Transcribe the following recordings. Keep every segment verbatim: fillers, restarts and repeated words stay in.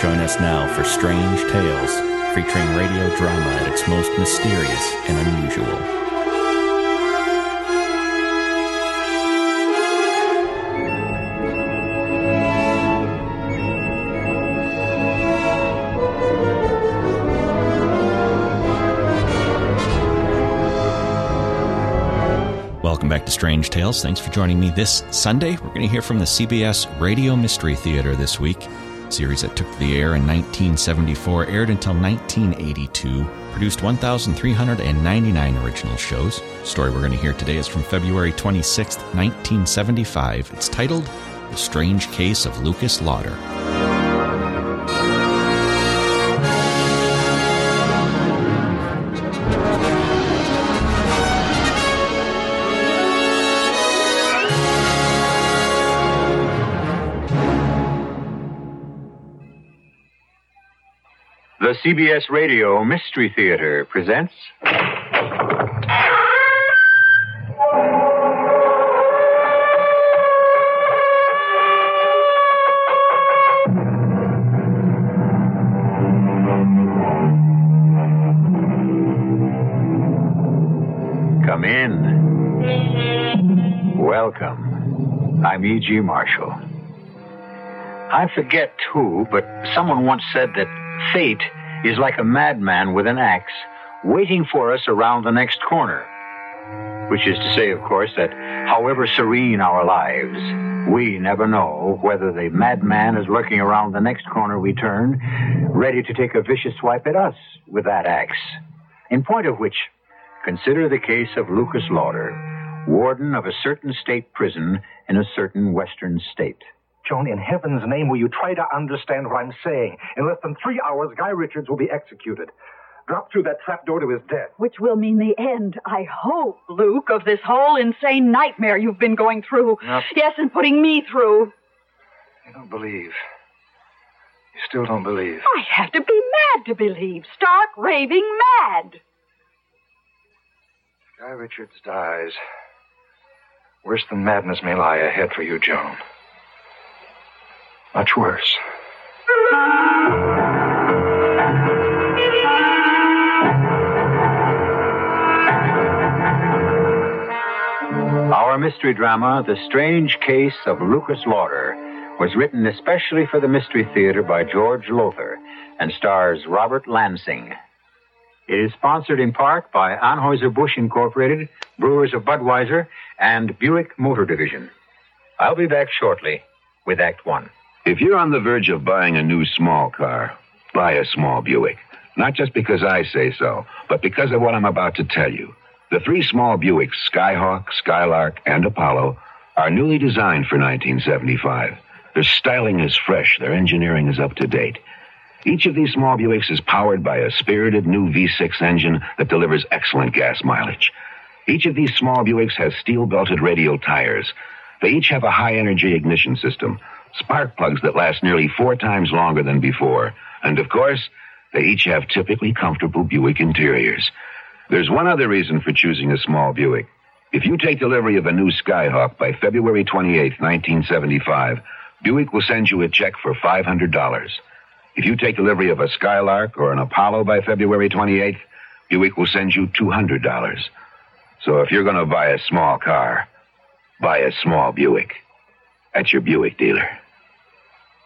Join us now for Strange Tales, featuring radio drama at its most mysterious and unusual. Welcome back to Strange Tales. Thanks for joining me this Sunday. We're going to hear from the C B S Radio Mystery Theater this week. Series that took the air in nineteen seventy-four, aired until nineteen eighty-two, produced one thousand three hundred ninety-nine original shows. The story we're going to hear today is from February twenty-sixth, nineteen seventy-five. It's titled The Strange Case of Lucas Lauder. The C B S Radio Mystery Theater presents Come in. Welcome. I'm E G. Marshall. I forget who, but someone once said that fate is like a madman with an axe waiting for us around the next corner. Which is to say, of course, that however serene our lives, we never know whether the madman is lurking around the next corner we turn, ready to take a vicious swipe at us with that axe. In point of which, consider the case of Lucas Lauder, warden of a certain state prison in a certain western state. Joan, in heaven's name, will you try to understand what I'm saying? In less than three hours, Guy Richards will be executed. Dropped through that trapdoor to his death. Which will mean the end, I hope, Luke, of this whole insane nightmare you've been going through. Yep. Yes, and putting me through. You don't believe. You still don't believe. I have to be mad to believe. Stark, raving mad. If Guy Richards dies, worse than madness may lie ahead for you, Joan. Much worse. Our mystery drama, The Strange Case of Lucas Lauder, was written especially for the Mystery Theater by George Lothar and stars Robert Lansing. It is sponsored in part by Anheuser-Busch Incorporated, Brewers of Budweiser, and Buick Motor Division. I'll be back shortly with Act One. If you're on the verge of buying a new small car, buy a small Buick. Not just because I say so, but because of what I'm about to tell you. The three small Buicks, Skyhawk, Skylark, and Apollo, are newly designed for nineteen seventy-five. Their styling is fresh. Their engineering is up to date. Each of these small Buicks is powered by a spirited new V six engine that delivers excellent gas mileage. Each of these small Buicks has steel-belted radial tires. They each have a high-energy ignition system, spark plugs that last nearly four times longer than before. And, of course, they each have typically comfortable Buick interiors. There's one other reason for choosing a small Buick. If you take delivery of a new Skyhawk by February twenty-eighth, nineteen seventy-five, Buick will send you a check for five hundred dollars. If you take delivery of a Skylark or an Apollo by February twenty-eighth, Buick will send you two hundred dollars. So if you're going to buy a small car, buy a small Buick at your Buick dealer.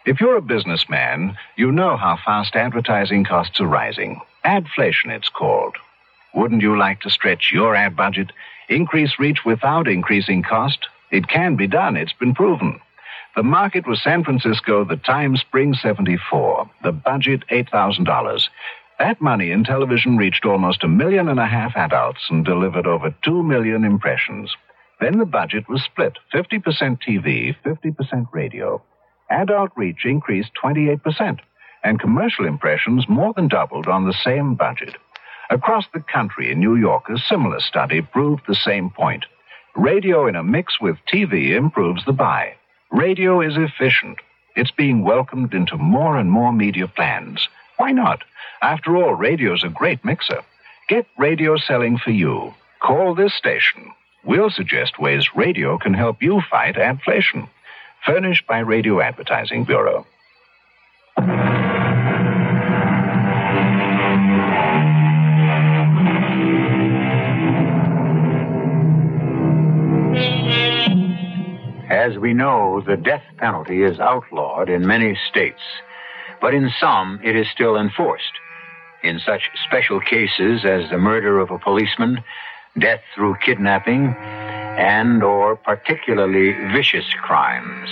If you're a businessman, you know how fast advertising costs are rising. Adflation, it's called. Wouldn't you like to stretch your ad budget, increase reach without increasing cost? It can be done. It's been proven. The market was San Francisco, the time spring seventy-four, the budget eight thousand dollars. That money in television reached almost a million and a half adults and delivered over two million impressions. Then the budget was split, fifty percent T V, fifty percent radio. Adult reach increased twenty-eight percent, and commercial impressions more than doubled on the same budget. Across the country in New York, a similar study proved the same point. Radio in a mix with T V improves the buy. Radio is efficient. It's being welcomed into more and more media plans. Why not? After all, radio's a great mixer. Get radio selling for you. Call this station. We'll suggest ways radio can help you fight adflation. Furnished by Radio Advertising Bureau. As we know, the death penalty is outlawed in many states, but in some it is still enforced. In such special cases as the murder of a policeman, death through kidnapping, and or particularly vicious crimes.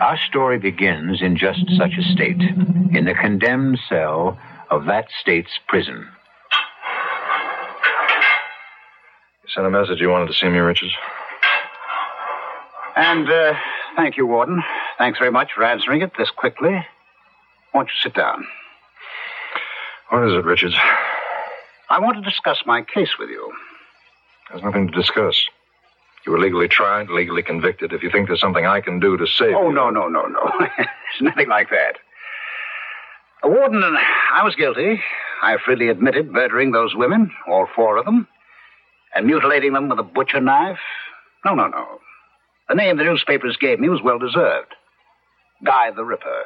Our story begins in just such a state, in the condemned cell of that state's prison. You sent a message you wanted to see me, Richards? And, uh, thank you, Warden. Thanks very much for answering it this quickly. Won't you sit down? What is it, Richards? I want to discuss my case with you. There's nothing to discuss. You were legally tried, legally convicted. If you think there's something I can do to save oh, you... Oh, no, no, no, no. It's nothing like that. Warden, I was guilty. I freely admitted murdering those women, all four of them, and mutilating them with a butcher knife. No, no, no. The name the newspapers gave me was well-deserved. Guy the Ripper.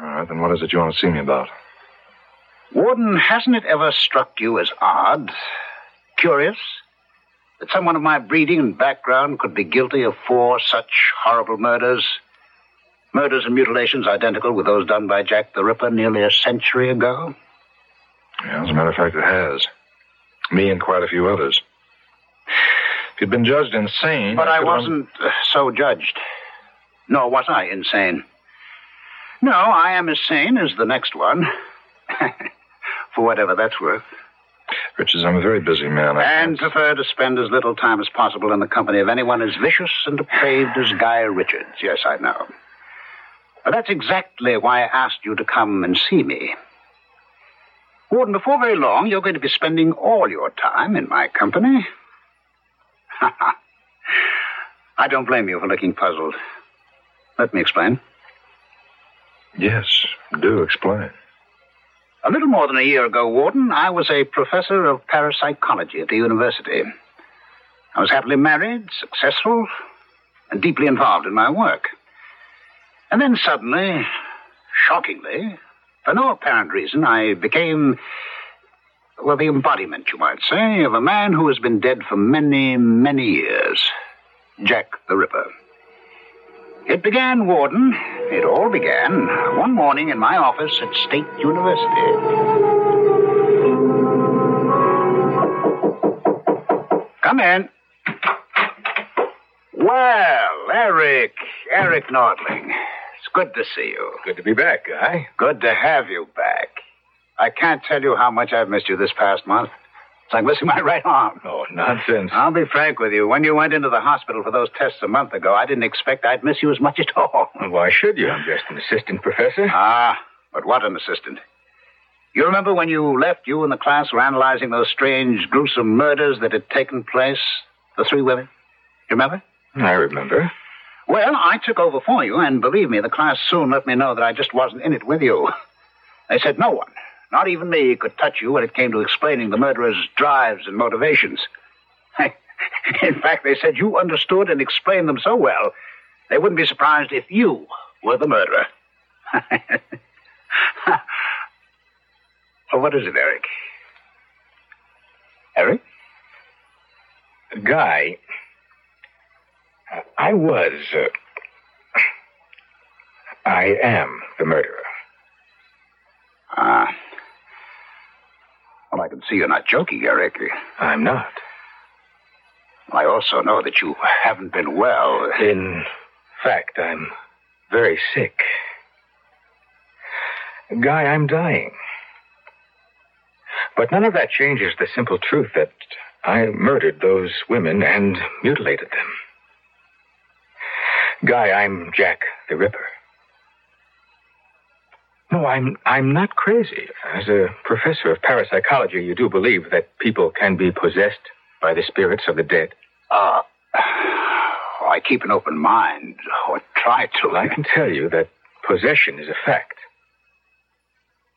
All right, then what is it you want to see me about? Warden, hasn't it ever struck you as odd, curious, that someone of my breeding and background could be guilty of four such horrible murders? Murders and mutilations identical with those done by Jack the Ripper nearly a century ago? Yeah, as a matter of fact, it has. Me and quite a few others. If you'd been judged insane... But I, I wasn't un- so judged. Nor was I insane. No, I am as sane as the next one. For whatever that's worth. Richards, I'm a very busy man. I and guess. Prefer to spend as little time as possible in the company of anyone as vicious and depraved as Guy Richards. Yes, I know. But that's exactly why I asked you to come and see me. Warden, before very long, you're going to be spending all your time in my company. Ha ha. I don't blame you for looking puzzled. Let me explain. Yes, do explain. A little more than a year ago, Warden, I was a professor of parapsychology at the university. I was happily married, successful, and deeply involved in my work. And then suddenly, shockingly, for no apparent reason, I became, well, the embodiment, you might say, of a man who has been dead for many, many years. Jack the Ripper. It began, Warden, it all began one morning in my office at State University. Come in. Well, Eric, Eric Nordling, it's good to see you. Good to be back, Guy. Good to have you back. I can't tell you how much I've missed you this past month. It's like missing my right arm. Oh, nonsense. I'll be frank with you. When you went into the hospital for those tests a month ago, I didn't expect I'd miss you as much at all. Well, why should you? I'm just an assistant professor. Ah, but what an assistant. You remember when you left, you and the class were analyzing those strange, gruesome murders that had taken place? The three women? You remember? I remember. Well, I took over for you, and believe me, the class soon let me know that I just wasn't in it with you. They said no one, not even me, could touch you when it came to explaining the murderer's drives and motivations. In fact, they said you understood and explained them so well, they wouldn't be surprised if you were the murderer. Well, what is it, Eric? Eric? Guy, I was... Uh, I am the murderer. Ah. Uh, well, I can see you're not joking, Eric. I'm not. I also know that you haven't been well. In fact, I'm very sick. Guy, I'm dying. But none of that changes the simple truth that I murdered those women and mutilated them. Guy, I'm Jack the Ripper. No, I'm I'm not crazy. As a professor of parapsychology, you do believe that people can be possessed by the spirits of the dead? Uh, well, I keep an open mind, or try to. Well, I can tell you that possession is a fact.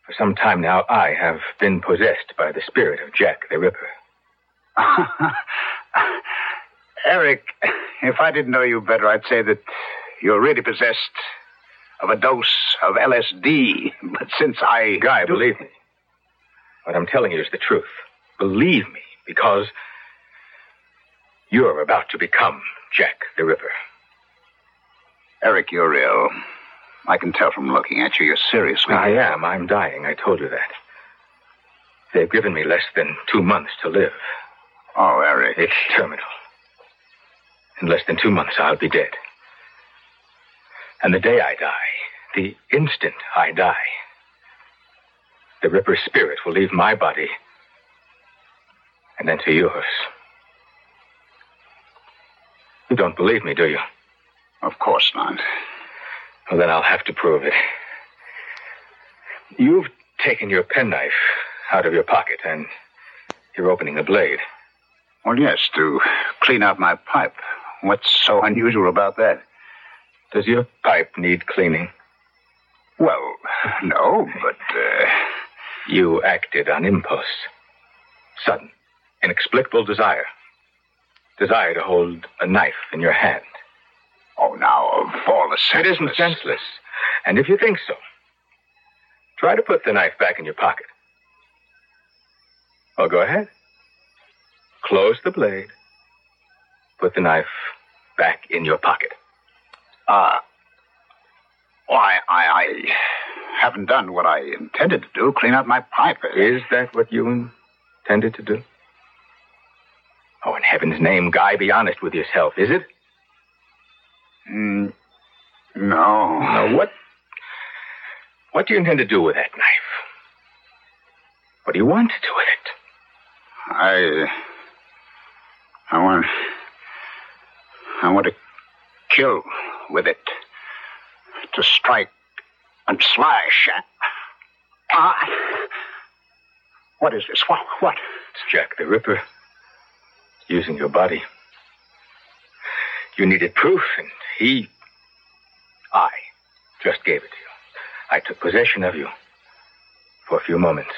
For some time now, I have been possessed by the spirit of Jack the Ripper. Eric, if I didn't know you better, I'd say that you're really possessed of a dose of L S D. But since I... Guy, do... believe me. What I'm telling you is the truth. Believe me, because you're about to become Jack the Ripper. Eric, you're ill. I can tell from looking at you, you're seriously... I am. I'm dying. I told you that. They've given me less than two months to live. Oh, Eric. It's terminal. In less than two months, I'll be dead. And the day I die, the instant I die, the Ripper's spirit will leave my body and enter yours. You don't believe me, do you? Of course not. Well, then I'll have to prove it. You've taken your penknife out of your pocket, and you're opening the blade. Well, yes, to clean out my pipe. What's so unusual about that? Does your pipe need cleaning? Well, no, but... Uh... You acted on impulse. Sudden, inexplicable desire. Desire to hold a knife in your hand. Oh, now, of all the senseless... It isn't senseless. And if you think so, try to put the knife back in your pocket. Well, go ahead. Close the blade. Put the knife back in your pocket. Ah, uh, well, I, I, I haven't done what I intended to do, clean out my pipe. Is that what you intended to do? Oh, in heaven's name, Guy, be honest with yourself, is it? Mm, no. Now, what, what do you intend to do with that knife? What do you want to do with it? I, I want, I want to kill with it, to strike and slash. Uh, what is this? What? What? It's Jack the Ripper using your body. You needed proof, and he, I, just gave it to you. I took possession of you for a few moments.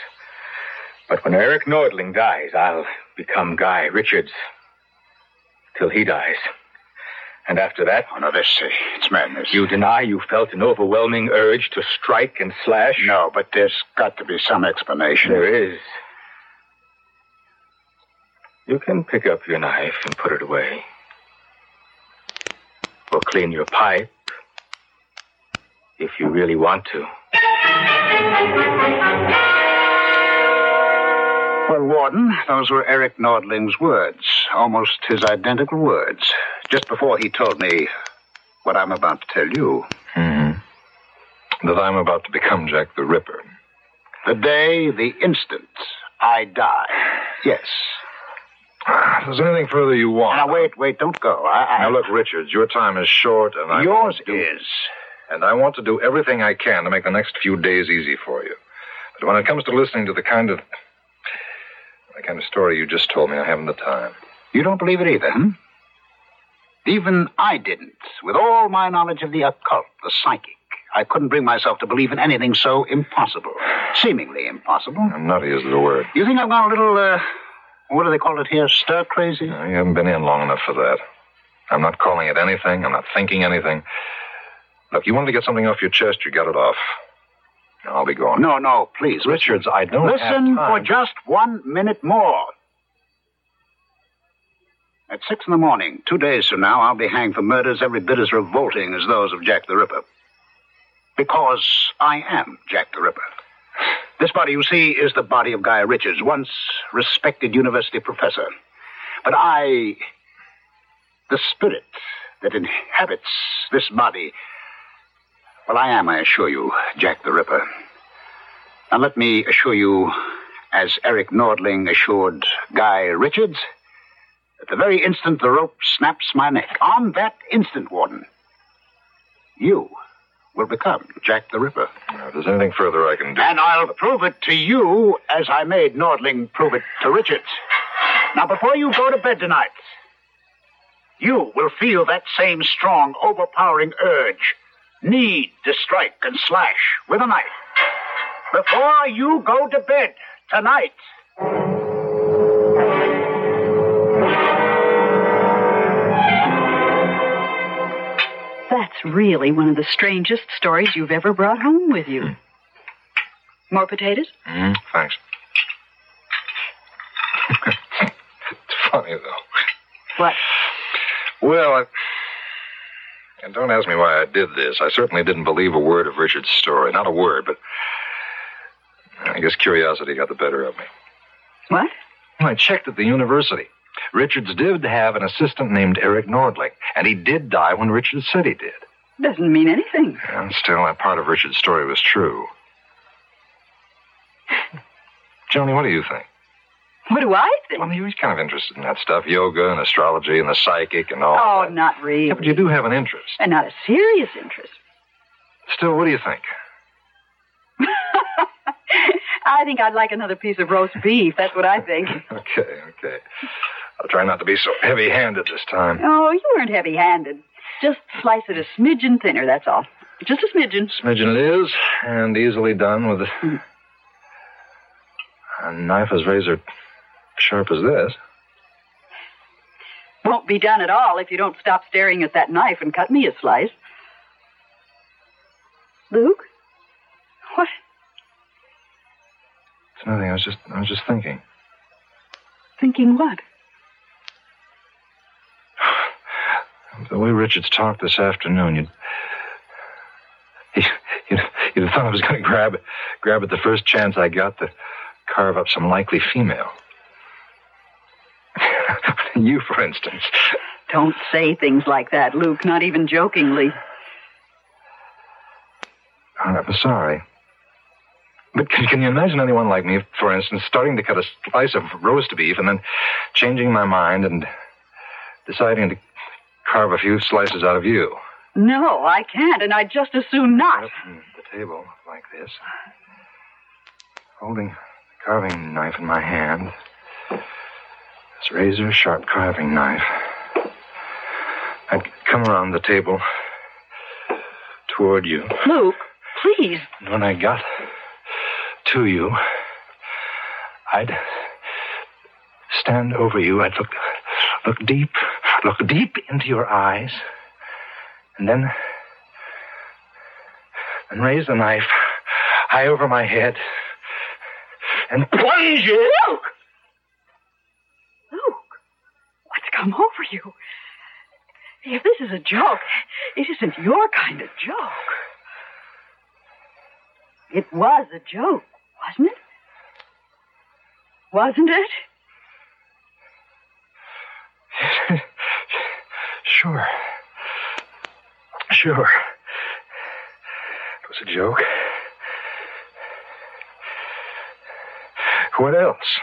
But when Eric Nordling dies, I'll become Guy Richards till he dies. And after that... Oh, no, this, uh, it's madness. You deny you felt an overwhelming urge to strike and slash? No, but there's got to be some explanation. There is. You can pick up your knife and put it away. Or clean your pipe, if you really want to. Well, Warden, those were Eric Nordling's words. Almost his identical words. Just before he told me what I'm about to tell you. Mm-hmm. That I'm about to become Jack the Ripper. The day, the instant, I die. Yes. If there's anything further you want... Now, wait, wait, don't go. I, I... Now, look, Richards, your time is short, and I... Yours do... is. And I want to do everything I can to make the next few days easy for you. But when it comes to listening to the kind of... the kind of story you just told me, I haven't the time. You don't believe it either, hmm? Even I didn't. With all my knowledge of the occult, the psychic, I couldn't bring myself to believe in anything so impossible. Seemingly impossible. I'm nutty is the word. You think I've gone a little, uh, what do they call it here, stir crazy? No, you haven't been in long enough for that. I'm not calling it anything. I'm not thinking anything. Look, you wanted to get something off your chest, you got it off. I'll be going. No, no, please. Richards, I don't have time. Listen for just one minute more. At six in the morning, two days from now, I'll be hanged for murders every bit as revolting as those of Jack the Ripper. Because I am Jack the Ripper. This body, you see, is the body of Guy Richards, once respected university professor. But I, the spirit that inhabits this body... Well, I am, I assure you, Jack the Ripper. Now, let me assure you, as Eric Nordling assured Guy Richards... At the very instant the rope snaps my neck. On that instant, Warden, you will become Jack the Ripper. Now, if there's anything further I can do... And I'll prove it to you as I made Nordling prove it to Richards. Now, before you go to bed tonight, you will feel that same strong, overpowering urge, need to strike and slash with a knife. Before you go to bed tonight... That's really one of the strangest stories you've ever brought home with you. Mm. More potatoes? Mm, thanks. It's funny, though. What? Well, I... and don't ask me why I did this. I certainly didn't believe a word of Richard's story. Not a word, but... I guess curiosity got the better of me. What? I checked at the university. Richards did have an assistant named Eric Nordling, and he did die when Richards said he did. Doesn't mean anything. And still, that part of Richard's story was true. Joni, what do you think? What do I think? Well, he was kind of interested in that stuff. Yoga and astrology and the psychic and all Oh, that. Not really. Yeah, but you do have an interest. And not a serious interest. Still, what do you think? I think I'd like another piece of roast beef. That's what I think. okay, okay. I'll try not to be so heavy-handed this time. Oh, you weren't heavy-handed. Just slice it a smidgen thinner, that's all. Just a smidgen. Smidgen it is, and easily done with a, mm. a knife as razor sharp as this. Won't be done at all if you don't stop staring at that knife and cut me a slice. Luke? What? It's nothing. I was just, I was just thinking. Thinking what? The way Richards talked this afternoon, you'd, he, you'd, you'd have thought I was going to grab, grab at the first chance I got to carve up some likely female. You, for instance. Don't say things like that, Luke. Not even jokingly. I'm sorry. But can, can you imagine anyone like me, for instance, starting to cut a slice of roast beef and then changing my mind and deciding to carve a few slices out of you? No, I can't, and I'd just as soon not. Up on the table like this, holding the carving knife in my hand, this razor-sharp carving knife, I'd come around the table toward you. Luke, please. And when I got... to you, I'd stand over you. I'd look, look deep, look deep into your eyes, and then, and raise the knife high over my head and plunge it. Luke, Luke, what's come over you? If this is a joke, it isn't your kind of joke. It was a joke. Wasn't it? Wasn't it? Sure. Sure. It was a joke. What else?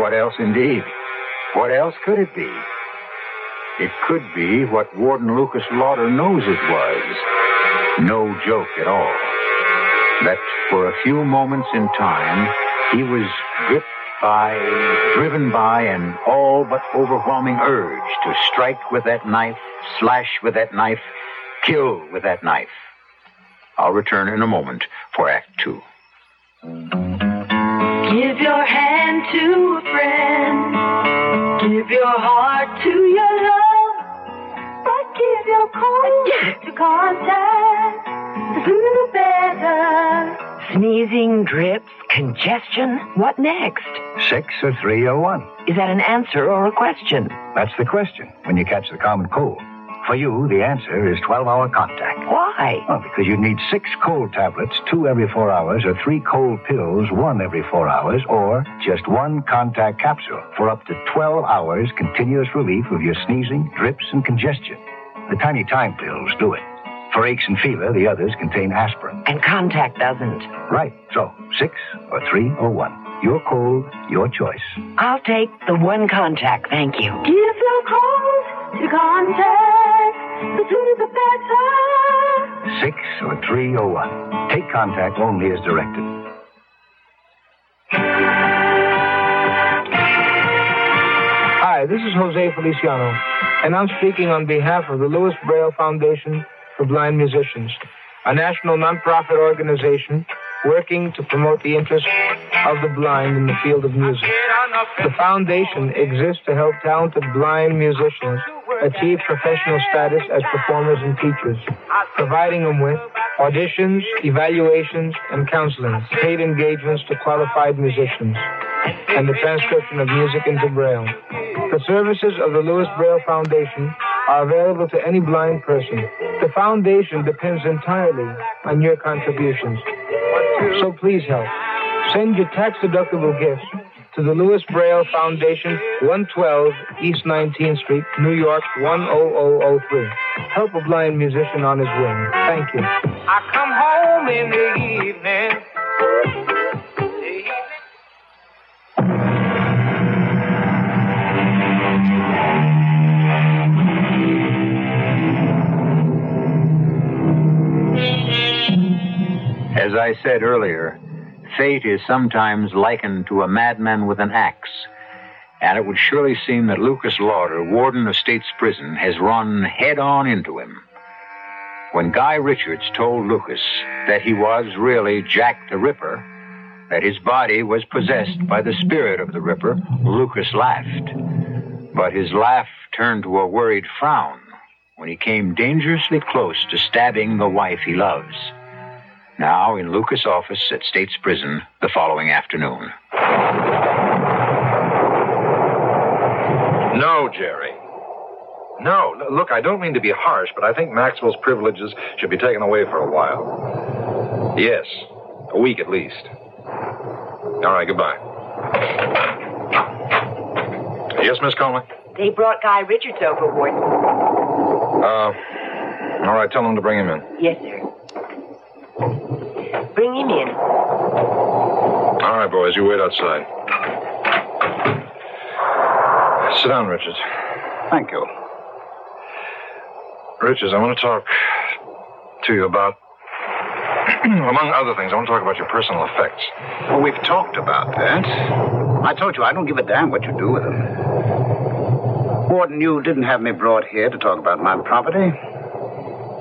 What else, indeed? What else could it be? It could be what Warden Lucas Lauder knows it was. No joke at all. That for a few moments in time, he was gripped by, driven by an all but overwhelming urge to strike with that knife, slash with that knife, kill with that knife. I'll return in a moment for Act Two. Give your hand to a friend. Give your heart to your love. Give your cold to contact, the sooner the better. Sneezing, drips, congestion, what next? Six or three or one. Is that an answer or a question? That's the question, when you catch the common cold. For you, the answer is twelve-hour contact. Why? Well, because you need six cold tablets, two every four hours, or three cold pills, one every four hours, or just one contact capsule for up to twelve hours continuous relief of your sneezing, drips, and congestion. The tiny time pills do it. For aches and fever, the others contain aspirin. And Contact doesn't. Right. So, six or three or one. Your cold, your choice. I'll take the one Contact, thank you. Give your cold to Contact. The sooner the better. Six or three or one. Take Contact only as directed. Hi, this is Jose Feliciano, and I'm speaking on behalf of the Louis Braille Foundation for Blind Musicians, a national nonprofit organization working to promote the interests of the blind in the field of music. The foundation exists to help talented blind musicians achieve professional status as performers and teachers, providing them with auditions, evaluations, and counseling, paid engagements to qualified musicians, and the transcription of music into Braille. The services of the Louis Braille Foundation are available to any blind person. The foundation depends entirely on your contributions. So please help. Send your tax-deductible gifts to the Louis Braille Foundation, one twelve East nineteenth Street, New York, one oh oh oh three. Help a blind musician on his wing. Thank you. I come home in the evening. As I said earlier, fate is sometimes likened to a madman with an axe, and it would surely seem that Lucas Lauder, warden of State's Prison, has run head-on into him. When Guy Richards told Lucas that he was really Jack the Ripper, that his body was possessed by the spirit of the Ripper, Lucas laughed. But his laugh turned to a worried frown when he came dangerously close to stabbing the wife he loves. Now, in Lucas' office at State's Prison the following afternoon. No, Jerry. No. Look, I don't mean to be harsh, but I think Maxwell's privileges should be taken away for a while. Yes. A week at least. All right, goodbye. Yes, Miss Conley? They brought Guy Richards over, Warden. Uh, all right, tell them to bring him in. Yes, sir. Bring him in. All right, boys, you wait outside. Sit down, Richards. Thank you. Richards, I want to talk to you about, among other things, I want to talk about your personal effects. Well, we've talked about that. I told you, I don't give a damn what you do with them. Warden, you didn't have me brought here to talk about my property.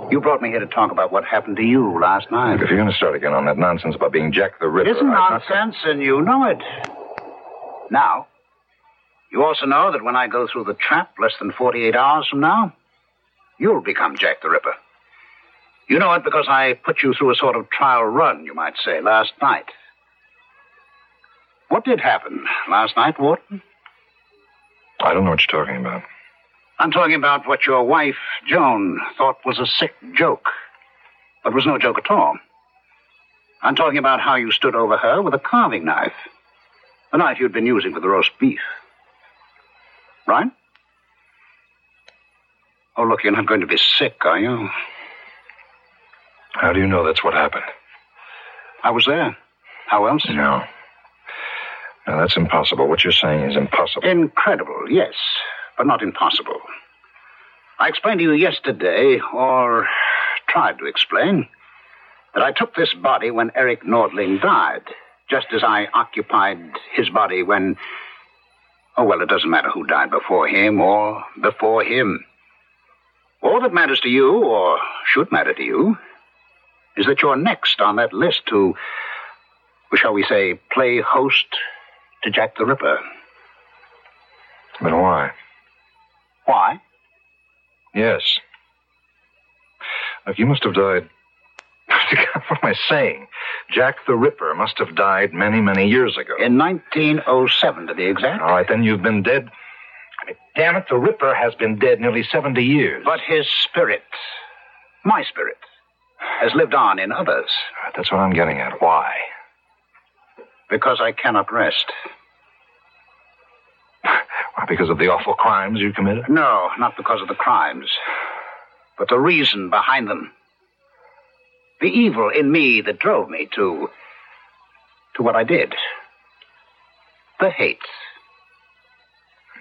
You brought me here to talk about what happened to you last night. Look, if you're going to start again on that nonsense about being Jack the Ripper... It isn't nonsense, not... and you know it. Now, you also know that when I go through the trap less than forty-eight hours from now, you'll become Jack the Ripper. You know it because I put you through a sort of trial run, you might say, last night. What did happen last night, Wharton? I don't know what you're talking about. I'm talking about what your wife, Joan, thought was a sick joke, but was no joke at all. I'm talking about how you stood over her with a carving knife, the knife you'd been using for the roast beef. Right? Oh, look, you're not going to be sick, are you? How do you know that's what happened? I was there. How else? No. No, that's impossible. What you're saying is impossible. Incredible, yes. But not impossible. I explained to you yesterday, or tried to explain, that I took this body when Eric Nordling died, just as I occupied his body when... Oh, well, it doesn't matter who died before him or before him. All that matters to you, or should matter to you, is that you're next on that list to, shall we say, play host to Jack the Ripper. But why? Why? Yes. Look, you must have died... What am I saying? Jack the Ripper must have died many, many years ago. In nineteen oh seven, to be exact. All right, then you've been dead... I mean, damn it, the Ripper has been dead nearly seventy years. But his spirit, my spirit, has lived on in others. All right, that's what I'm getting at. Why? Because I cannot rest. Because of the awful crimes you committed? No, not because of the crimes, but the reason behind them. the evil in me that drove me to, to what I did. The hates.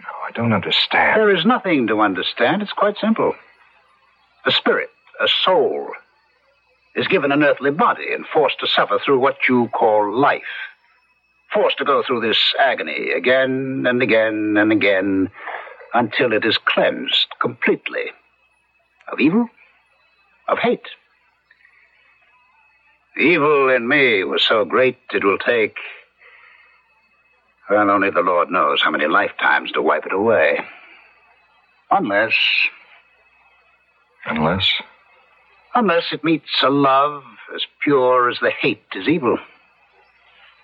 No, I don't understand. There is nothing to understand. It's quite simple. A spirit, a soul, is given an earthly body and forced to suffer through what you call life. Forced to go through this agony again and again and again until it is cleansed completely of evil, of hate. The evil in me was so great it will take, well, only the Lord knows how many lifetimes to wipe it away. Unless... Unless? Unless it meets a love as pure as the hate is evil.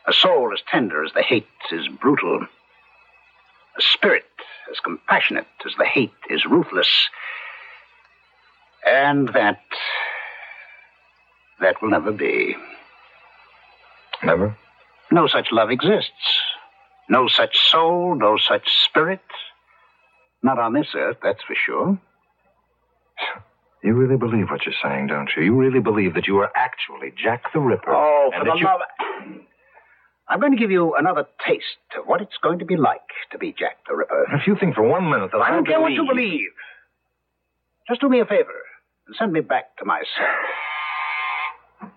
A soul as tender as the hate is brutal. A spirit as compassionate as the hate is ruthless. And that... that will never be. Never? No such love exists. No such soul, no such spirit. Not on this earth, that's for sure. You really believe what you're saying, don't you? You really believe that you are actually Jack the Ripper. Oh, for the you... love... I'm going to give you another taste of what it's going to be like to be Jack the Ripper. If you think for one minute that I... I don't care believe... what you believe. Just do me a favor and send me back to my cell.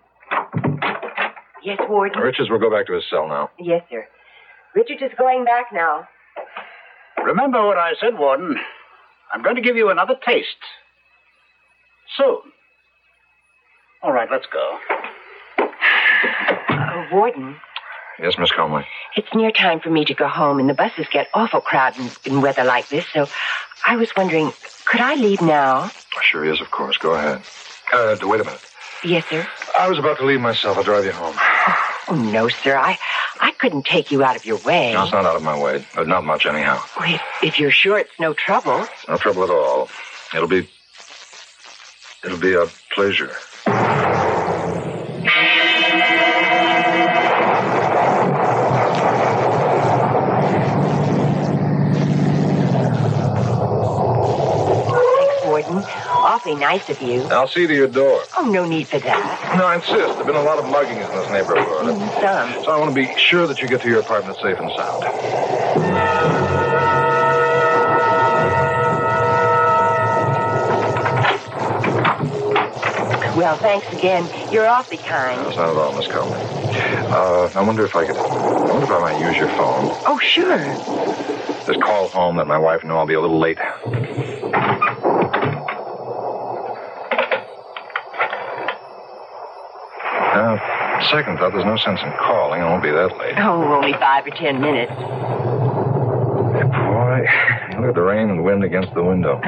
Yes, Warden? Richards will go back to his cell now. Yes, sir. Richards is going back now. Remember what I said, Warden. I'm going to give you another taste. Soon. All right, let's go. Uh, Warden? Yes, Miss Conway? It's near time for me to go home, and the buses get awful crowded in, in weather like this, so I was wondering, could I leave now? Sure, yes, of course. Go ahead. Uh, wait a minute. Yes, sir? I was about to leave myself. I'll drive you home. Oh, no, sir. I... I couldn't take you out of your way. No, it's not out of my way. Not much, anyhow. Well, if, if you're sure it's no trouble. It's no trouble at all. It'll be... It'll be a pleasure. Thanks, Warden. Awfully nice of you. I'll see you to your door. Oh, no need for that. No, I insist. There have been a lot of muggings in this neighborhood. Mm, some. So I want to be sure that you get to your apartment safe and sound. Well, thanks again. You're awfully kind. No, it's not at all, Miss Coleman. Uh, I wonder if I could... I wonder if I might use your phone. Oh, sure. Just call home, let my wife know I'll be a little late. Second thought, there's no sense in calling. I won't be that late. Oh, only five or ten minutes. Boy, look at the rain and wind against the window.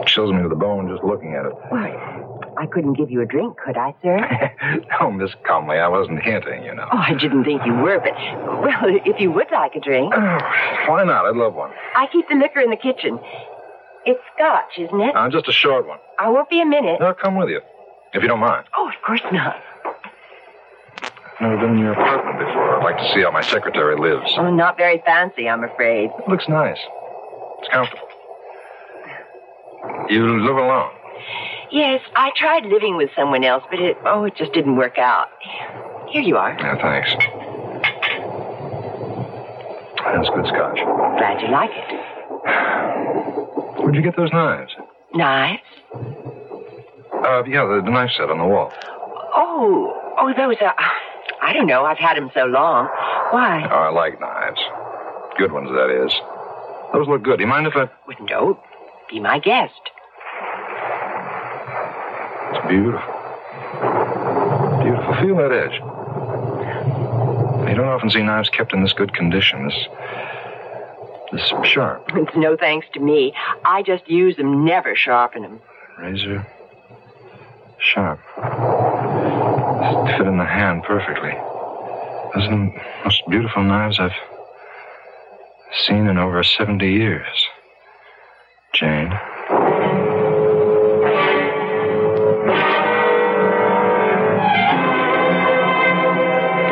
It chills me to the bone just looking at it. Well, I couldn't give you a drink, could I, sir? No, Miss Comley, I wasn't hinting, you know. Oh, I didn't think you were, but... Well, if you would like a drink... Oh, why not? I'd love one. I keep the liquor in the kitchen. It's scotch, isn't it? Uh, just a short one. I won't be a minute. No, I'll come with you, if you don't mind. Oh, of course not. Never been in your apartment before. I'd like to see how my secretary lives. Oh, not very fancy, I'm afraid. It looks nice. It's comfortable. You live alone? Yes, I tried living with someone else, but it... Oh, it just didn't work out. Here you are. Yeah, thanks. That's good scotch. Glad you like it. Where'd you get those knives? Knives? Uh, yeah, the, the knife set on the wall. Oh, oh, those are... I don't know. I've had them so long. Why? Oh, I like knives. Good ones, that is. Those look good. Do you mind if I... No. Be my guest. It's beautiful. Beautiful. Feel that edge. You don't often see knives kept in this good condition. This... This sharp. It's no thanks to me. I just use them, never sharpen them. Razor. Sharp. Fit in the hand perfectly. Those are the most beautiful knives I've seen in over seventy years. Jane. Get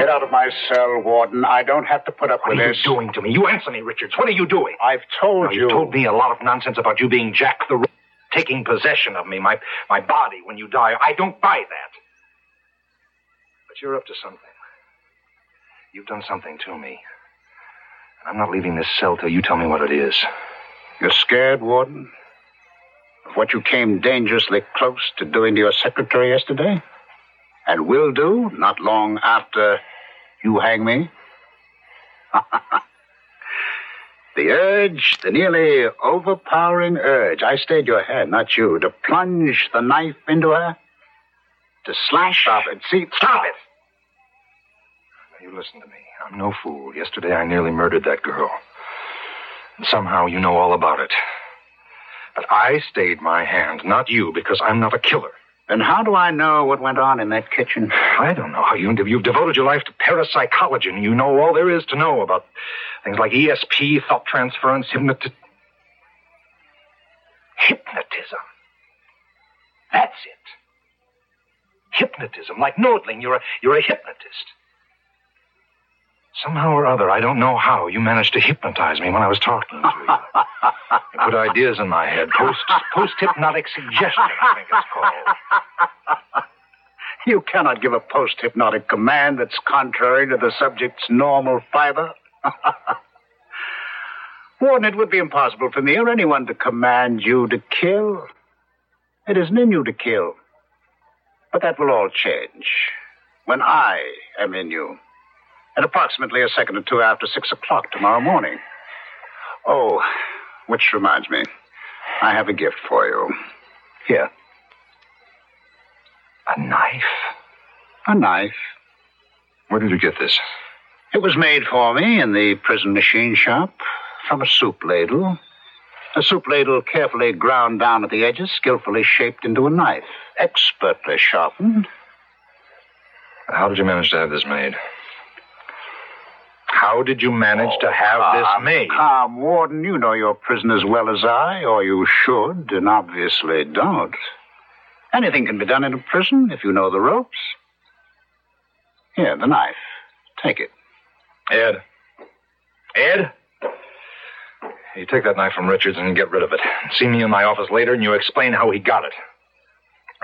out of my cell, Warden. I don't have to put up with this. What are you doing to me? You answer me, Richards. What are you doing? I've told you. You told me a lot of nonsense about you being Jack the... taking possession of me, my, my body when you die. I don't buy that. But you're up to something. You've done something to me. And I'm not leaving this cell till you tell me what it is. You're scared, Warden? Of what you came dangerously close to doing to your secretary yesterday? And will do not long after you hang me? The urge, the nearly overpowering urge. I stayed your hand, not you. To plunge the knife into her. To slash. Stop it. See, stop it. Now you listen to me. I'm no fool. Yesterday I nearly murdered that girl. And somehow you know all about it. But I stayed my hand, not you, because I'm not a killer. Then how do I know what went on in that kitchen? I don't know. You, you've devoted your life to parapsychology, and you know all there is to know about things like E S P, thought transference, hypnoti- hypnotism. That's it. Hypnotism. Like Nordling, you're a, you're a hypnotist. Somehow or other, I don't know how, you managed to hypnotize me when I was talking to you. You put ideas in my head. Post, post-hypnotic suggestion, I think it's called. You cannot give a post-hypnotic command that's contrary to the subject's normal fiber. Warden, it would be impossible for me or anyone to command you to kill. It isn't in you to kill. But that will all change when I am in you. At approximately a second or two after six o'clock tomorrow morning. Oh, which reminds me, I have a gift for you. Here. A knife? A knife. Where did you get this? It was made for me in the prison machine shop from a soup ladle. A soup ladle carefully ground down at the edges, skillfully shaped into a knife, expertly sharpened. How did you manage to have this made? How did you manage oh, to have calm, this made? Calm, Warden. You know your prison as well as I, or you should, and obviously don't. Anything can be done in a prison if you know the ropes. Here, the knife. Take it. Ed. Ed? You take that knife from Richards and get rid of it. See me in my office later and you explain how he got it.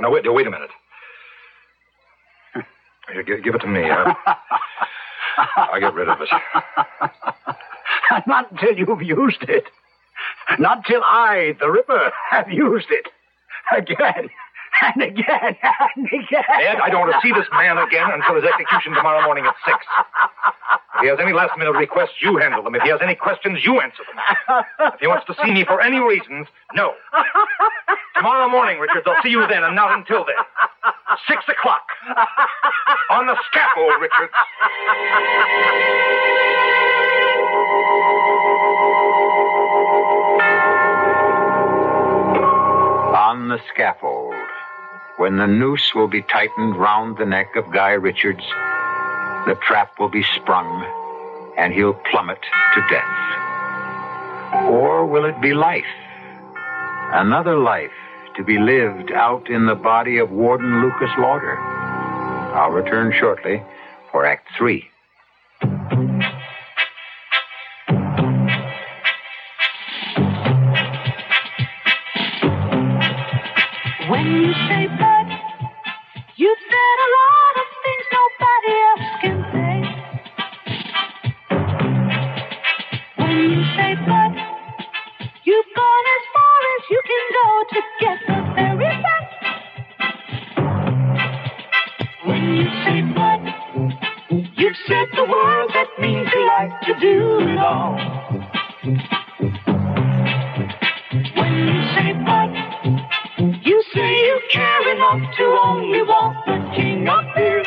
No, wait, wait a minute. Here, give, give it to me. I... I'll get rid of it. Not until you've used it. Not until I, the Ripper, have used it. Again and again and again. Ed, I don't want to see this man again until his execution tomorrow morning at six. If he has any last-minute requests, you handle them. If he has any questions, you answer them. If he wants to see me for any reasons, no. Tomorrow morning, Richards, I'll see you then and not until then. Six o'clock. On the scaffold, Richards. On the scaffold, when the noose will be tightened round the neck of Guy Richards, the trap will be sprung, and he'll plummet to death. Or will it be life? Another life to be lived out in the body of Warden Lucas Lauder. I'll return shortly for Act Three. When you say bed, you've said a lot of things nobody else can say. When you say bed, you've gone as far as you can go to get the very best. When you say bud, you've said the word that means you like to do it all. When you say bud, you say you care enough to only want the king of beers.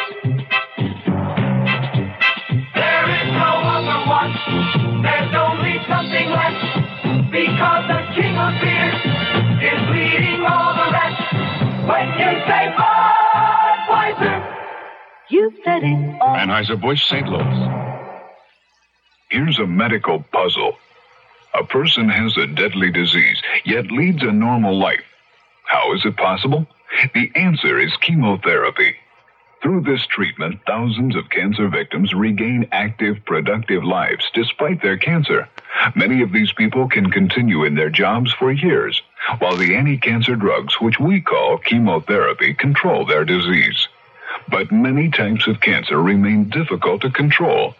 There is no other one, there's only something left, because the king of beers is leading all the rest. When you say Budweiser, you said it all. Anheuser-Busch, Saint Louis. Here's a medical puzzle. A person has a deadly disease, yet leads a normal life. How is it possible? The answer is chemotherapy. Through this treatment, thousands of cancer victims regain active, productive lives despite their cancer. Many of these people can continue in their jobs for years, while the anti-cancer drugs, which we call chemotherapy, control their disease. but many types of cancer remain difficult to control.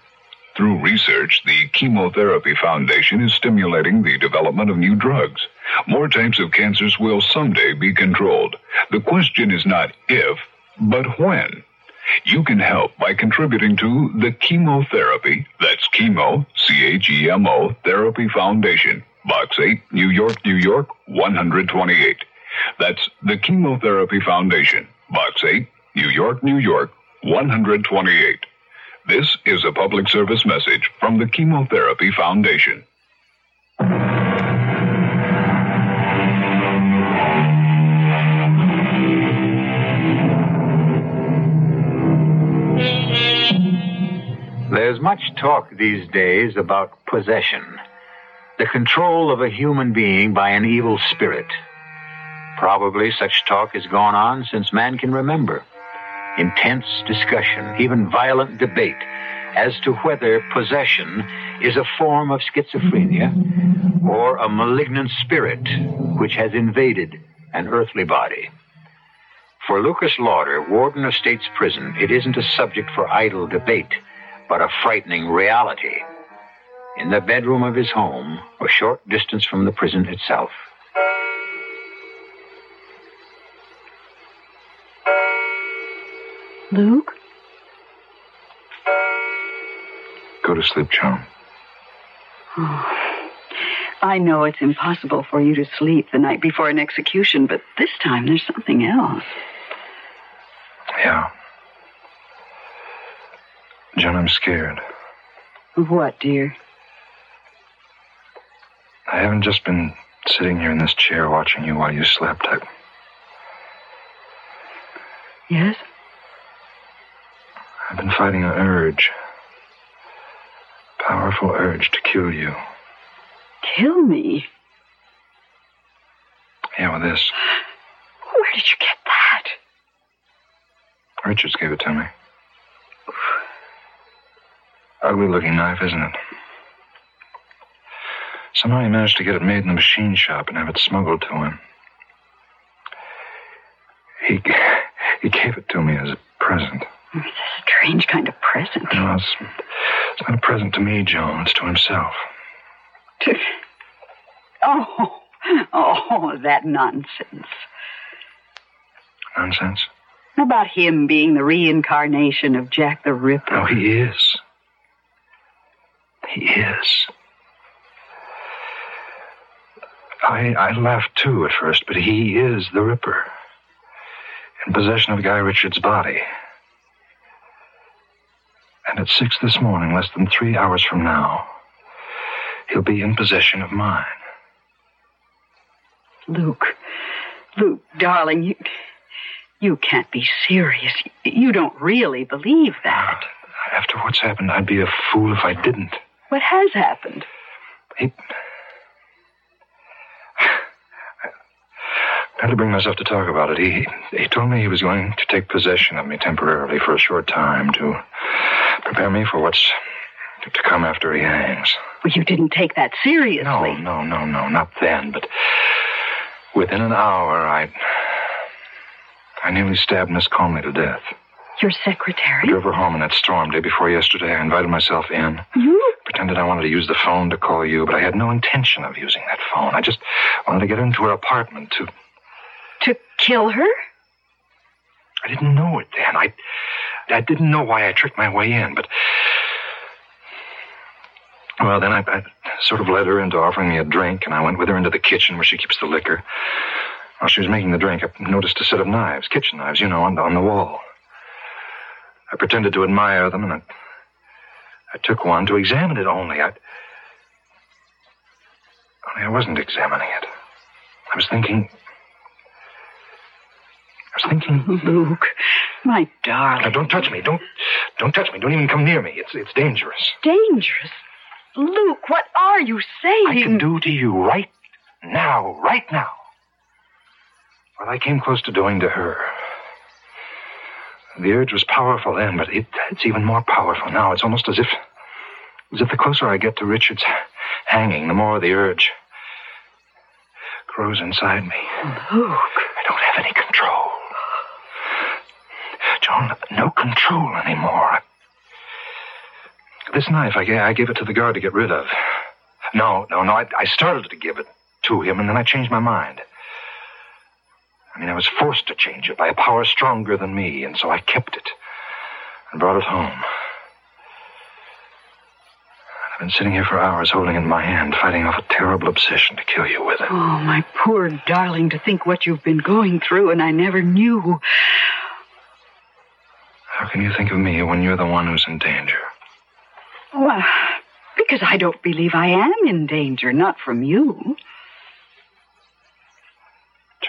Through research, the Chemotherapy Foundation is stimulating the development of new drugs. More types of cancers will someday be controlled. The question is not if, but when. You can help by contributing to the Chemotherapy, that's Chemo, C H E M O, Therapy Foundation, Box eight, New York, New York, one hundred twenty-eight. That's the Chemotherapy Foundation, Box eight, New York, New York, one hundred twenty-eight. This is a public service message from the Chemotherapy Foundation. There's much talk these days about possession, the control of a human being by an evil spirit. Probably such talk has gone on since man can remember. Intense discussion, even violent debate, as to whether possession is a form of schizophrenia or a malignant spirit which has invaded an earthly body. For Lucas Lauder, warden of state's prison, it isn't a subject for idle debate, but a frightening reality. In the bedroom of his home, a short distance from the prison itself. Luke? Go to sleep, Joan. Oh, I know it's impossible for you to sleep the night before an execution, but this time there's something else. Yeah. Joan, I'm scared. Of what, dear? I haven't just been sitting here in this chair watching you while you slept. I... Yes? I've been fighting an urge. Powerful urge to kill you. Kill me? Yeah, with this. Where did you get that? Richards gave it to me. Ugly-looking knife, isn't it? Somehow he managed to get it made in the machine shop and have it smuggled to him. He, he gave it to me as a present. It's a strange kind of present. No, it's, it's not a present to me, Joan. It's to himself. To... Oh. Oh, that nonsense. Nonsense? About him being the reincarnation of Jack the Ripper. Oh, he is. He is. I, I laughed, too, at first, but he is the Ripper. In possession of Guy Richards' body. And at six this morning, less than three hours from now, he'll be in possession of mine. Luke, Luke, darling, you, you can't be serious. You don't really believe that. Uh, after what's happened, I'd be a fool if I didn't. What has happened? He... I had to bring myself to talk about it. He, he told me he was going to take possession of me temporarily for a short time to... prepare me for what's to come after he hangs. Well, you didn't take that seriously. No, no, no, no, not then. But within an hour, I... I nearly stabbed Miss Comley to death. Your secretary? I drove her home in that storm day before yesterday. I invited myself in. You? Pretended I wanted to use the phone to call you, but I had no intention of using that phone. I just wanted to get into her apartment to... To kill her? I didn't know it then. I... I didn't know why I tricked my way in, but... Well, then I, I sort of led her into offering me a drink, and I went with her into the kitchen where she keeps the liquor. While she was making the drink, I noticed a set of knives, kitchen knives, you know, on, on the wall. I pretended to admire them, and I, I took one to examine it only. I, only I wasn't examining it. I was thinking... I was thinking... Luke... My darling. Now, don't touch me. Don't don't touch me. Don't even come near me. It's it's dangerous. Dangerous? Luke, what are you saying? I can do to you right now, right now. What I came close to doing to her. The urge was powerful then, but it, it's even more powerful now. It's almost as if, as if the closer I get to Richard's hanging, the more the urge grows inside me. Luke. I don't have any control. down. No control anymore. This knife, I gave, I gave it to the guard to get rid of. No, no, no, I, I started to give it to him, and then I changed my mind. I mean, I was forced to change it by a power stronger than me, and so I kept it and brought it home. I've been sitting here for hours holding it in my hand, fighting off a terrible obsession to kill you with it. Oh, my poor darling, to think what you've been going through, and I never knew. How can you think of me when you're the one who's in danger? Well, because I don't believe I am in danger, not from you.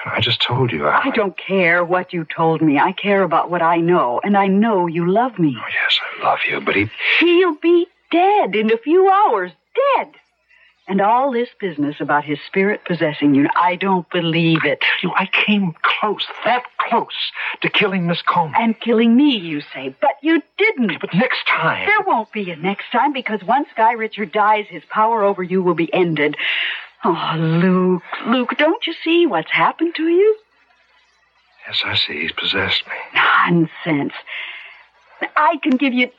I just told you. I... I don't care what you told me. I care about what I know, and I know you love me. Oh, yes, I love you, but he... He'll be dead in a few hours. Dead. And all this business about his spirit possessing you, I don't believe it. I tell you, I came close, that close, to killing Miss Coleman. And killing me, you say, but you didn't. Okay, but next time... There won't be a next time, because once Guy Richard dies, his power over you will be ended. Oh, Luke, Luke, don't you see what's happened to you? Yes, I see. He's possessed me. Nonsense. I can give you,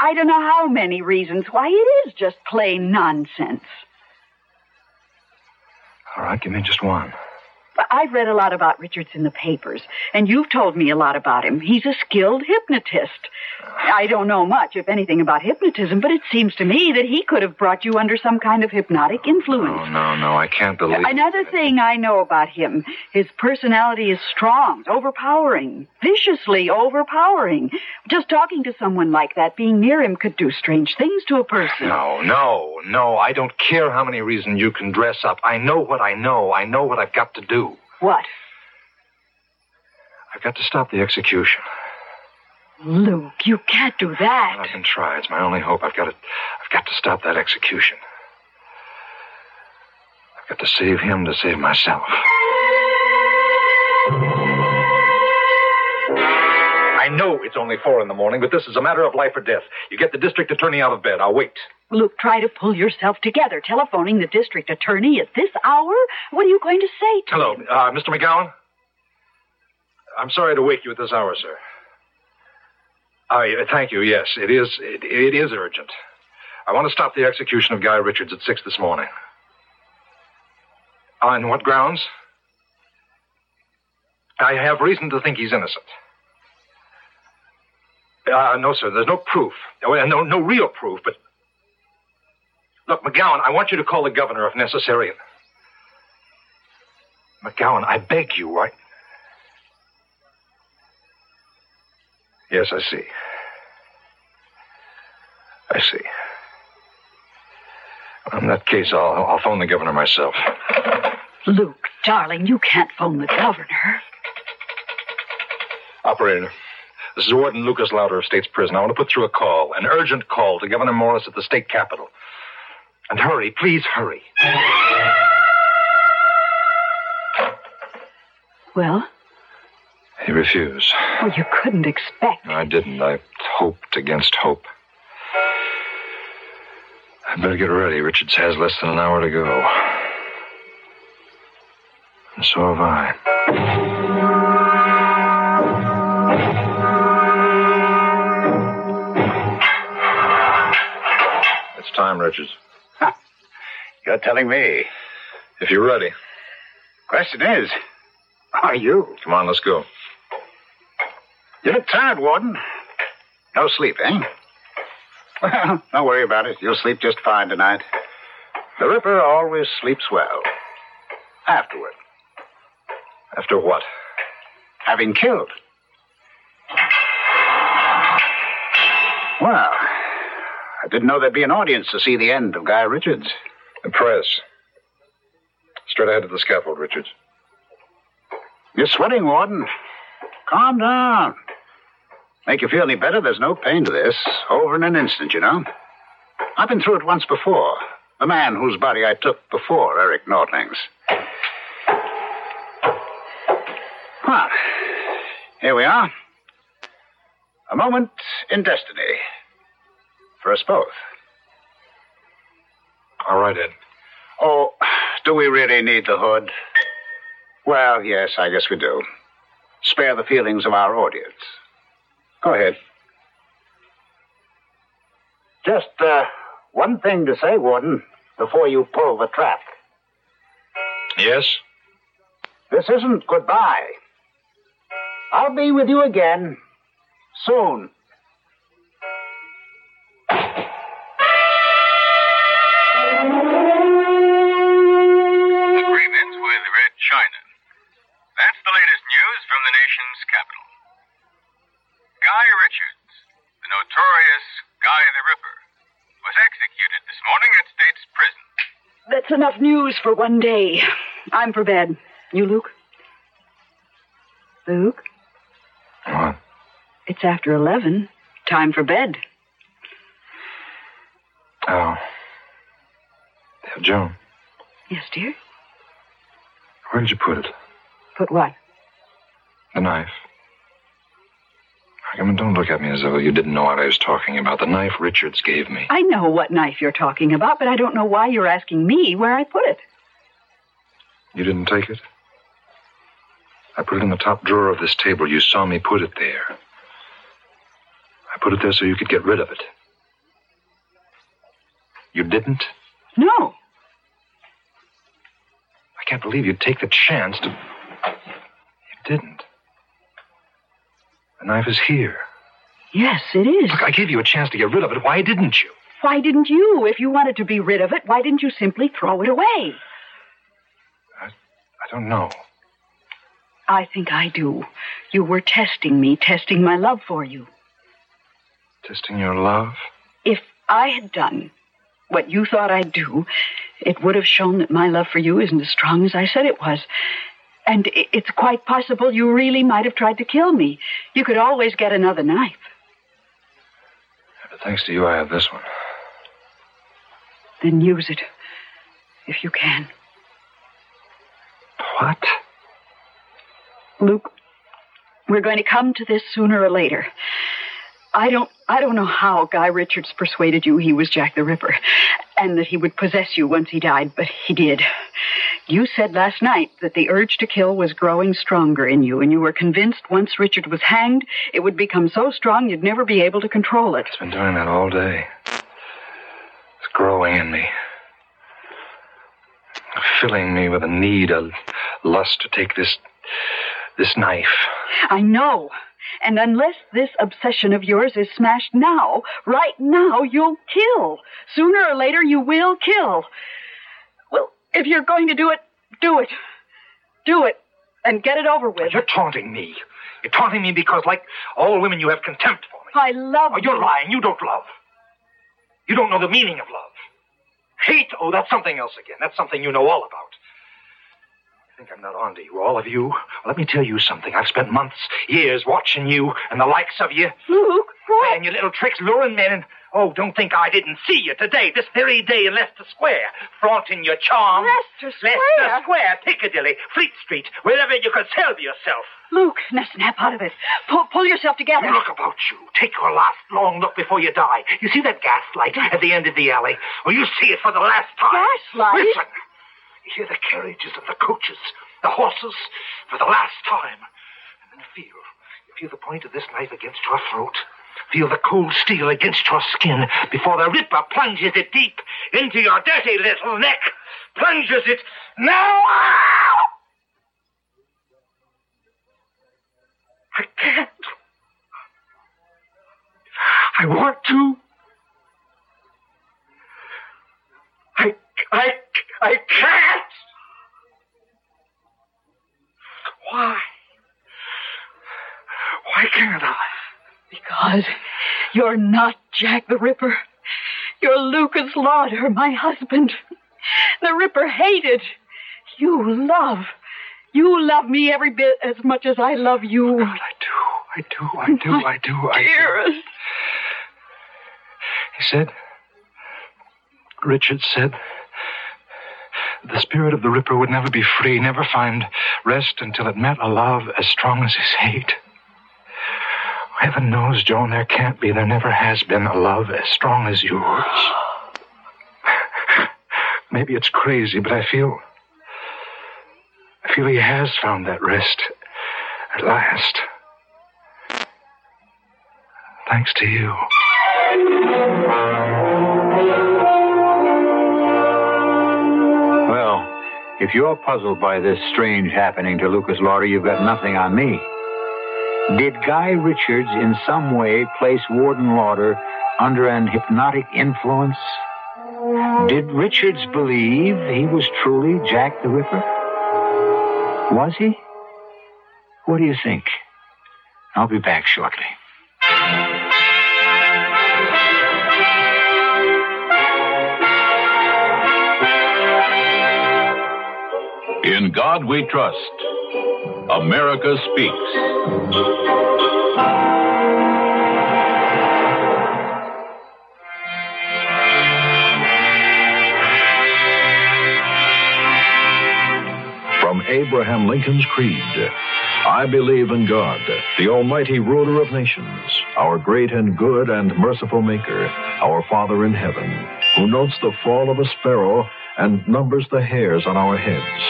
I don't know how many reasons why it is just plain nonsense. All right, give me just one. I've read a lot about Richards in the papers, and you've told me a lot about him. He's a skilled hypnotist. I don't know much, if anything, about hypnotism, but it seems to me that he could have brought you under some kind of hypnotic influence. Oh, no, no, I can't believe... Another that. thing I know about him, his personality is strong, overpowering, viciously overpowering. Just talking to someone like that, being near him, could do strange things to a person. No, no, no, I don't care how many reasons you can dress up. I know what I know. I know what I've got to do. What? I've got to stop the execution. Luke, you can't do that. Well, I can try. It's my only hope. I've got to, I've got to stop that execution. I've got to save him to save myself. I know it's only four in the morning, but this is a matter of life or death. You get the district attorney out of bed. I'll wait. Luke, try to pull yourself together. Telephoning the district attorney at this hour? What are you going to say to Hello, him? Hello, uh, Mister McGowan? I'm sorry to wake you at this hour, sir. Uh, thank you, yes. It is, it, it is urgent. I want to stop the execution of Guy Richards at six this morning. On what grounds? I have reason to think he's innocent. Uh, no, sir, there's no proof. No, no real proof, but... Look, McGowan, I want you to call the governor if necessary. McGowan, I beg you, I... Yes, I see. I see. Well, in that case, I'll, I'll phone the governor myself. Luke, darling, you can't phone the governor. Operator. This is Warden Lucas Lauder of State's Prison. I want to put through a call, an urgent call to Governor Morris at the state capitol. And hurry, please hurry. Well? He refused. Oh, you couldn't expect. No, I didn't. I hoped against hope. I better get ready. Richards has less than an hour to go. And so have I. Time, Richards. Huh. You're telling me. If you're ready. Question is, are you? Come on, let's go. You look tired, Warden. No sleep, eh? Well, don't worry about it. You'll sleep just fine tonight. The Ripper always sleeps well. Afterward. After what? Having killed. Well... I didn't know there'd be an audience to see the end of Guy Richards. The press. Straight ahead to the scaffold, Richards. You're sweating, Warden. Calm down. Make you feel any better, there's no pain to this. Over in an instant, you know. I've been through it once before. The man whose body I took before Eric Nordling's. Well, here we are. A moment in destiny. For us both. All right, Ed. Oh, do we really need the hood? Well, yes, I guess we do. Spare the feelings of our audience. Go ahead. Just uh, one thing to say, Warden, before you pull the trap. Yes? This isn't goodbye. I'll be with you again soon. Agreement with Red China. That's the latest news from the nation's capital. Guy Richards, the notorious Guy the Ripper, was executed this morning at State's prison. That's enough news for one day. I'm for bed. You, Luke? Luke? What? It's after eleven. Time for bed. Oh. Joan. Yes, dear? Where did you put it? Put what? The knife. Come on, don't look at me as though you didn't know what I was talking about. The knife Richards gave me. I know what knife you're talking about, but I don't know why you're asking me where I put it. You didn't take it? I put it in the top drawer of this table. You saw me put it there. I put it there so you could get rid of it. You didn't? No. I can't believe you'd take the chance to... You didn't. The knife is here. Yes, it is. Look, I gave you a chance to get rid of it. Why didn't you? Why didn't you? If you wanted to be rid of it, why didn't you simply throw it away? I, I don't know. I think I do. You were testing me, testing my love for you. Testing your love? If I had done what you thought I'd do, it would have shown that my love for you isn't as strong as I said it was. And it's quite possible you really might have tried to kill me. You could always get another knife. But thanks to you, I have this one. Then use it, if you can. What? Luke, we're going to come to this sooner or later. I don't, I don't know how Guy Richards persuaded you he was Jack the Ripper and that he would possess you once he died, but he did. You said last night that the urge to kill was growing stronger in you, and you were convinced once Richard was hanged, it would become so strong you'd never be able to control it. It's been doing that all day. It's growing in me. Filling me with a need, a lust to take this, this knife. I know. And unless this obsession of yours is smashed now, right now, you'll kill. Sooner or later, you will kill. If you're going to do it, do it. Do it. And get it over with. You're taunting me. You're taunting me because, like all women, you have contempt for me. I love you. Oh, you're lying. You don't love. You don't know the meaning of love. Hate? Oh, that's something else again. That's something you know all about. I think I'm not on to you, all of you. Well, let me tell you something. I've spent months, years watching you and the likes of you. Luke, what? And your little tricks luring men and... Oh, don't think I didn't see you today, this very day in Leicester Square, flaunting your charm. Leicester Square? Leicester Square, Piccadilly, Fleet Street, wherever you could sell yourself. Luke, now snap out of it. Pull, pull yourself together. You look about you. Take your last long look before you die. You see that gaslight at the end of the alley? Well, you see it for the last time. Gaslight? Listen. You hear the carriages and the coaches, the horses, for the last time. And then feel. You feel the point of this knife against your throat. Feel the cold steel against your skin before the Ripper plunges it deep into your dirty little neck. Plunges it now. I can't. I want to. I, I, I can't. Why? Why can't I? Because you're not Jack the Ripper. You're Lucas Lauder, my husband. The Ripper hated. You love. You love me every bit as much as I love you. Oh God, I do. I do. I do. My I do. I dearest. Do. He said, Richard said, the spirit of the Ripper would never be free, never find rest until it met a love as strong as his hate. Heaven knows, Joan, there can't be, there never has been a love as strong as yours. Maybe it's crazy, but I feel... I feel he has found that rest at last. thanks to you. Well, if you're puzzled by this strange happening to Lucas Lauder, you've got nothing on me. Did Guy Richards in some way place Warden Lauder under an hypnotic influence? Did Richards believe he was truly Jack the Ripper? Was he? What do you think? I'll be back shortly. In God We Trust, America Speaks. Abraham Lincoln's creed. I believe in God, the almighty ruler of nations, our great and good and merciful maker, our Father in heaven, who notes the fall of a sparrow and numbers the hairs on our heads.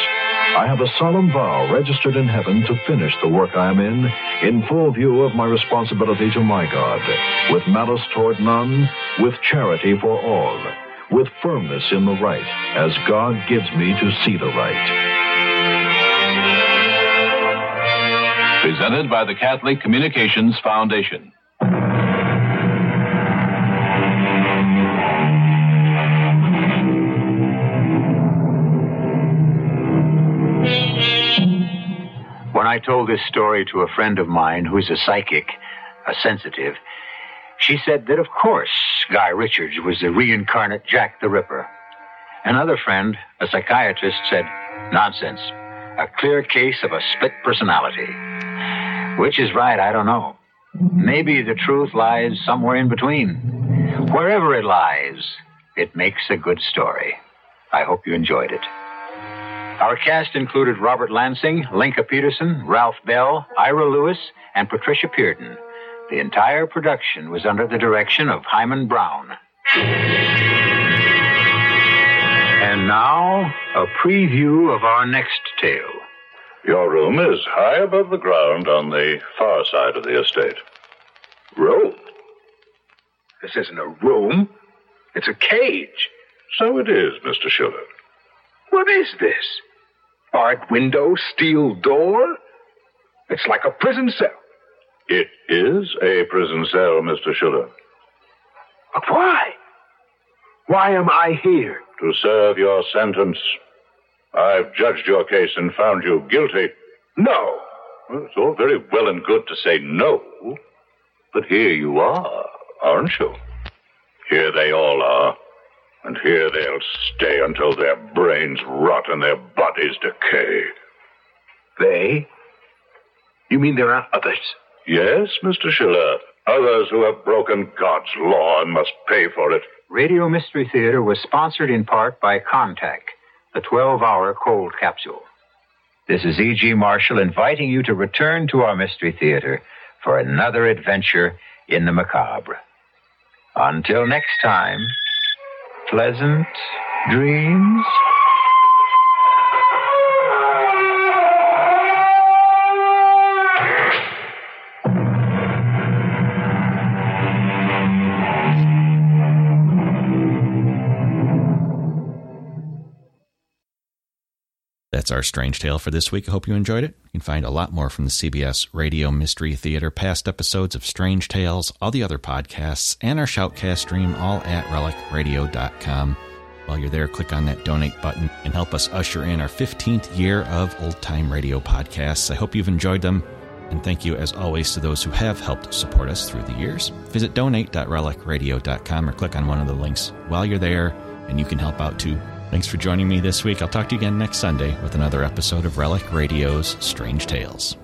I have a solemn vow registered in heaven to finish the work I am in, in full view of my responsibility to my God, with malice toward none, with charity for all, with firmness in the right, as God gives me to see the right. Presented by the Catholic Communications Foundation. When I told this story to a friend of mine who's a psychic, a sensitive, she said that, of course, Guy Richards was the reincarnate Jack the Ripper. Another friend, a psychiatrist, said, nonsense. A clear case of a split personality. Which is right, I don't know. Maybe the truth lies somewhere in between. Wherever it lies, it makes a good story. I hope you enjoyed it. Our cast included Robert Lansing, Linka Peterson, Ralph Bell, Ira Lewis, and Patricia Pearden. The entire production was under the direction of Hyman Brown. And now, a preview of our next tale. Your room is high above the ground on the far side of the estate. Room? This isn't a room. It's a cage. So it is, Mister Schiller. What is this? Barred window, steel door? It's like a prison cell. It is a prison cell, Mister Schiller. But why? Why am I here? To serve your sentence. I've judged your case and found you guilty. No. Well, it's all very well and good to say no. But here you are, aren't you? Here they all are. And here they'll stay until their brains rot and their bodies decay. They? You mean there are others? Yes, Mister Schiller. Others who have broken God's law and must pay for it. Radio Mystery Theater was sponsored in part by Contact, the twelve-hour cold capsule. This is E G. Marshall inviting you to return to our Mystery Theater for another adventure in the macabre. Until next time, pleasant dreams. That's our strange tale for this week. I hope you enjoyed it. You can find a lot more from the C B S Radio Mystery Theater, past episodes of Strange Tales, all the other podcasts, and our Shoutcast stream, all at relic radio dot com. While you're there, click on that donate button and help us usher in our fifteenth year of old-time radio podcasts. I hope you've enjoyed them, and thank you, as always, to those who have helped support us through the years. Visit donate dot relic radio dot com or click on one of the links while you're there, and you can help out, too. Thanks for joining me this week. I'll talk to you again next Sunday with another episode of Relic Radio's Strange Tales.